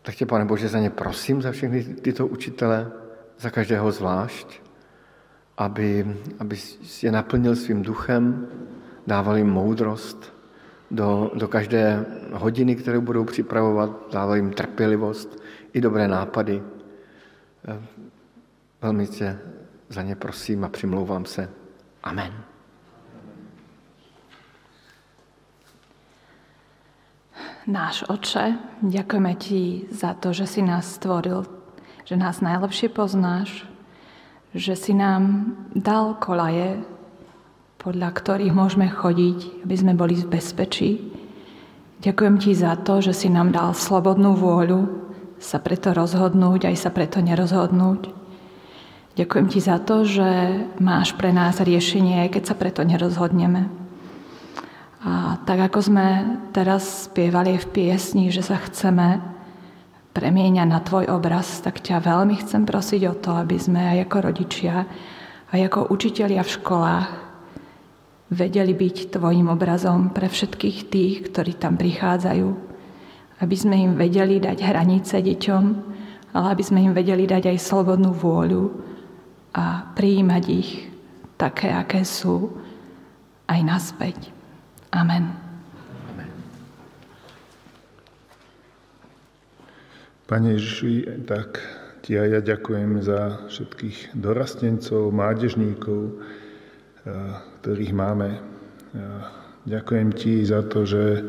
Tak tě, Pane Bože, za ně prosím, za všechny tyto učitele, za každého zvlášť, aby je naplnil svým duchem, dával jim moudrost do každé hodiny, kterou budou připravovat, dával jim trpělivost i dobré nápady. Velmi tě za ně prosím a přimlouvám se. Amen. Náš Otče, ďakujeme ti za to, že si nás stvoril, že nás najlepšie poznáš, že si nám dal kolaje, podľa ktorých môžeme chodiť, aby sme boli v bezpečí. Ďakujem ti za to, že si nám dal slobodnú vôľu sa preto rozhodnúť, aj sa preto nerozhodnúť. Ďakujem ti za to, že máš pre nás riešenie, keď sa preto nerozhodneme. A tak ako sme teraz spievali v piesni, že sa chceme premieňať na tvoj obraz, tak ťa veľmi chcem prosiť o to, aby sme aj ako rodičia, aj ako učitelia v školách vedeli byť tvojim obrazom pre všetkých tých, ktorí tam prichádzajú. Aby sme im vedeli dať hranice deťom, ale aby sme im vedeli dať aj slobodnú vôľu a prijímať ich také, aké sú, aj naspäť. Amen. Amen. Pane Ježiši, tak ti a ja ďakujem za všetkých dorastencov, mládežníkov, ktorých máme. Ďakujem ti za to, že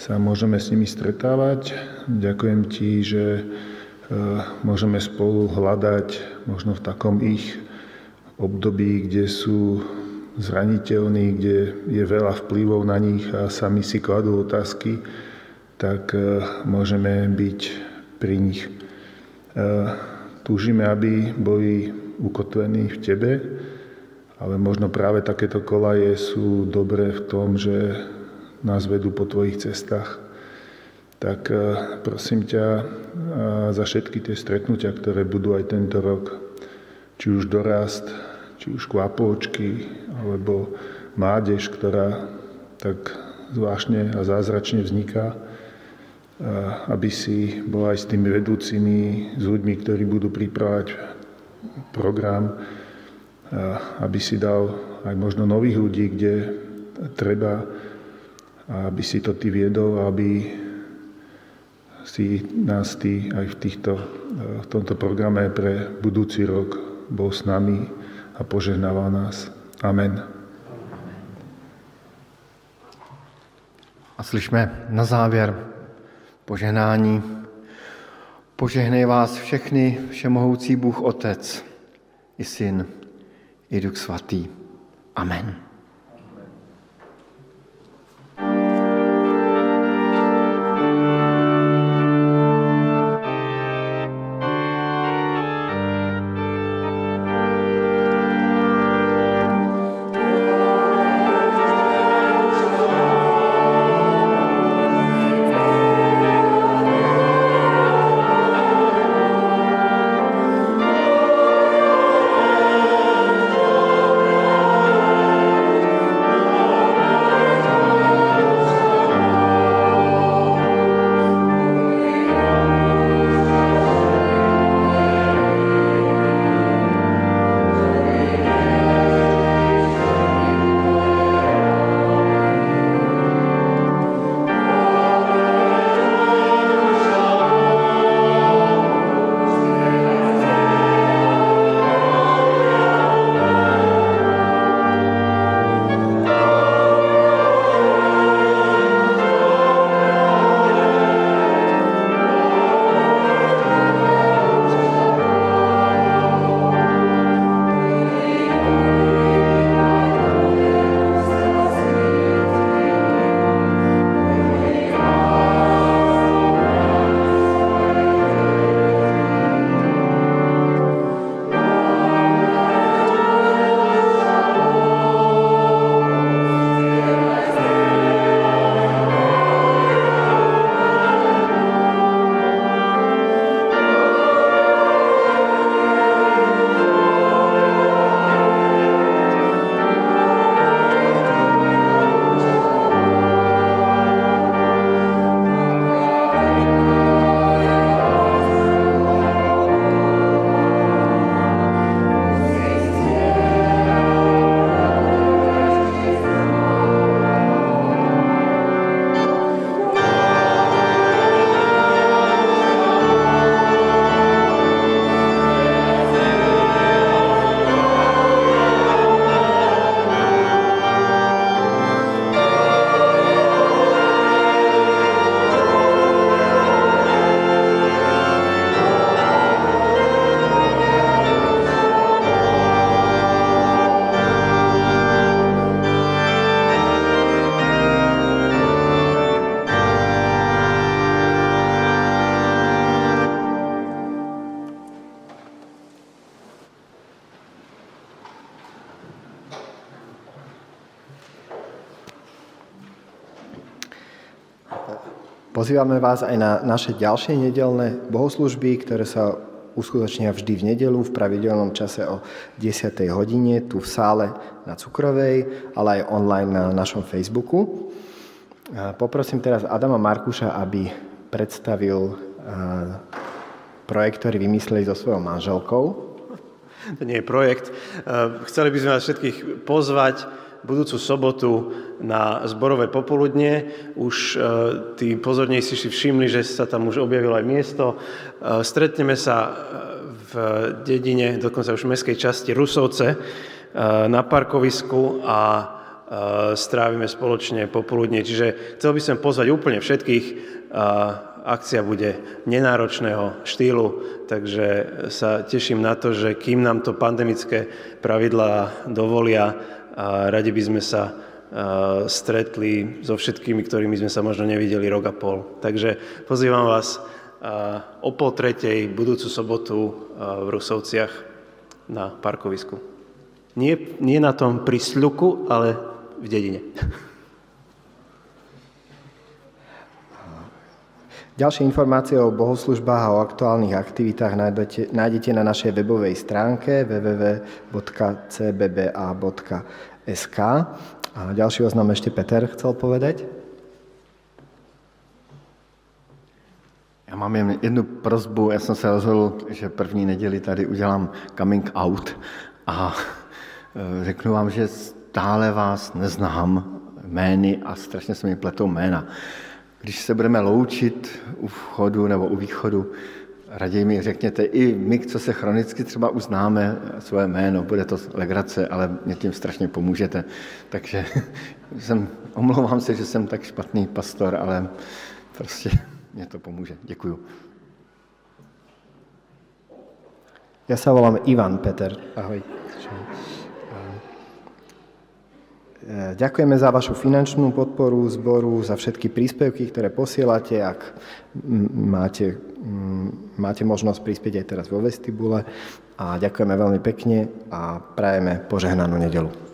sa môžeme s nimi stretávať. Ďakujem ti, že môžeme spolu hľadať možno v takom ich období, kde sú zraniteľní, kde je veľa vplyvov na nich a sami si kladú otázky, tak môžeme byť pri nich. Túžime, aby boli ukotvení v tebe, ale možno práve takéto kolaje sú dobré v tom, že nás vedú po tvojich cestách. Tak prosím ťa za všetky tie stretnutia, ktoré budú aj tento rok. Či už dorast, či už kvapôčky, alebo mládež, ktorá tak zvláštne a zázračne vzniká, aby si bola aj s tými vedúcimi, s ľuďmi, ktorí budú pripravať program, aby si dal aj možno nových ľudí, kde treba, aby si to ty viedol, aby si nás ty aj v tomto programe pre budúci rok bol s nami a požehnával nás. Amen. A slyšme na závěr požehnání. Požehnej vás všechny všemohoucí Bůh Otec, i Syn, i Duch Svatý. Amen. Pozývame vás aj na naše ďalšie nedeľné bohoslužby, ktoré sa uskutočnia vždy v nedeľu v pravidelnom čase o 10. hodine tu v sále na Cukrovej, ale aj online na našom Facebooku. Poprosím teraz Adama Markuša, aby predstavil projekt, ktorý vymysleli so svojou manželkou. To nie je projekt. Chceli by sme vás všetkých pozvať budúcu sobotu na zborové popoludne. Už tí pozornejší si všimli, že sa tam už objavilo aj miesto. Stretneme sa v dedine, dokonca už v mestskej časti Rusovce, na parkovisku a strávime spoločne popoludne. Čiže chcel by som pozvať úplne všetkých. Akcia bude nenáročného štýlu, takže sa teším na to, že kým nám to pandemické pravidlá dovolia, a radi by sme sa stretli so všetkými, ktorými sme sa možno nevideli rok a pol. Takže pozývam vás o 2:30 budúcu sobotu v Rusovciach na parkovisku. Nie na tom prísľuku, ale v dedine. Ďalšie informácie o bohoslužbách a o aktuálnych aktivitách nájdete na našej webovej stránke www.cbba.sk. A ďalší oznam ešte Peter chcel povedať. Já mám jen jednu prosbu. Já jsem se rozhodl, že první neděli tady udělám coming out a řeknu vám, že stále vás neznám jmény a strašně se mi pletou jména. Když se budeme loučit u vchodu nebo u východu, raději mi řekněte i my, co se chronicky třeba uznáme svoje jméno, bude to legrace, ale mě tím strašně pomůžete. Takže omlouvám se, že jsem tak špatný pastor, ale prostě mě to pomůže. Děkuju. Já se volám Ivan Peter. Ahoj. Ďakujeme za vašu finančnú podporu zboru, za všetky príspevky, ktoré posielate, ak máte možnosť prispieť aj teraz vo vestibule. A ďakujeme veľmi pekne a prajeme požehnanú nedeľu.